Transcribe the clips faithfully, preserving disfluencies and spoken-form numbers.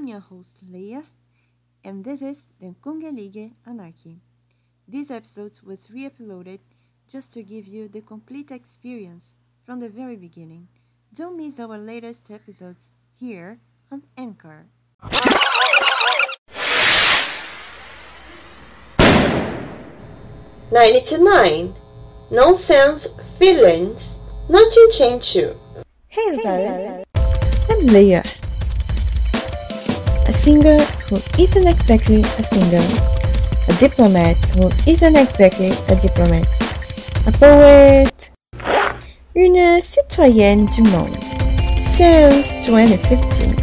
I'm your host, Leia, and this is the Kungelige Anarchy. This episode was re-uploaded just to give you the complete experience from the very beginning. Don't miss our latest episodes here on Anchor. ninety-nine. Nonsense feelings. Nothing changed you. Hey, Zara. I'm Leia, a singer who isn't exactly a singer, a diplomat who isn't exactly a diplomat, a poet, une citoyenne du monde. Since twenty fifteen,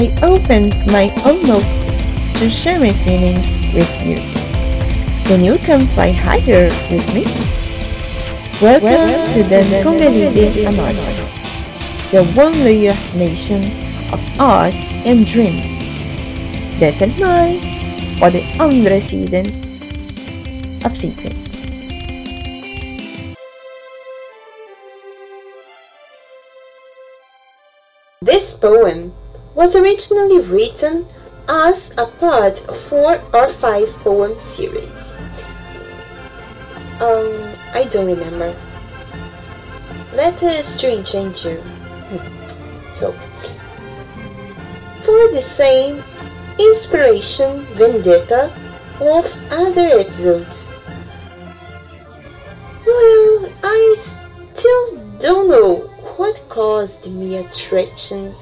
I opened my own notebooks to share my feelings with you. Can you come fly higher with me? Welcome, Welcome to the Kongalini Amonite, the one-layer nation of art and dreams. That and mine, or the unresident afflicted. This poem was originally written as a part of four or five poem series. Um, I don't remember. Letters to change you. So, for the same inspiration, vendetta of other episodes. Well, I still don't know what caused me attraction.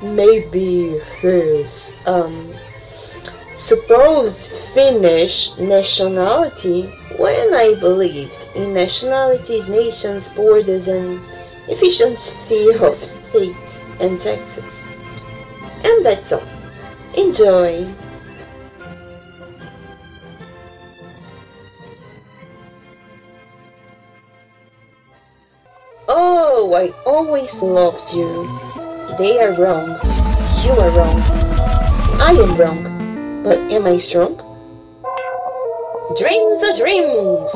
Maybe his um supposed Finnish nationality, when I believed in nationalities, nations, borders, and efficiency of states and taxes. And that's all. Enjoy! Oh, I always loved you. They are wrong. You are wrong. I am wrong. But am I strong? Dreams are dreams!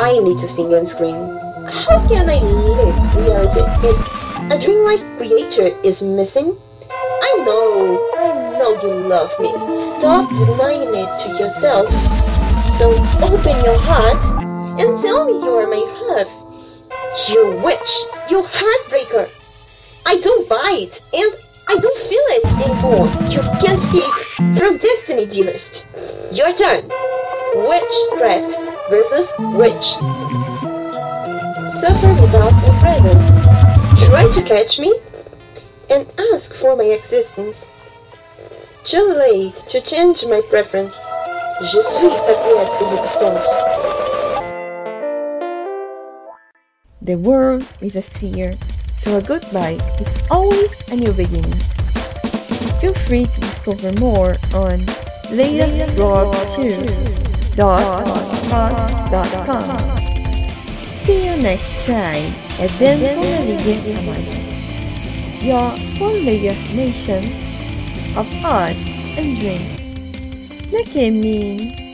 I need to sing and scream. How can I live reality if a dreamlike creature is missing? I know, I know you love me. Stop denying it to yourself. So open your heart and tell me you are my half. You witch, you heartbreaker. I don't buy it and I don't feel it anymore. You can't speak from destiny, dearest. Your turn. Witchcraft versus witch. Suffer without your presence. Try to catch me and ask for my existence. Too late to change my preferences. Je suis patriarche de l'existence. The world is a sphere, so a goodbye is always a new beginning. Feel free to discover more on layups blog two dot com. See you next time at Benconnaviguem dot com, your one-layer nation of art and dreams. Look at me.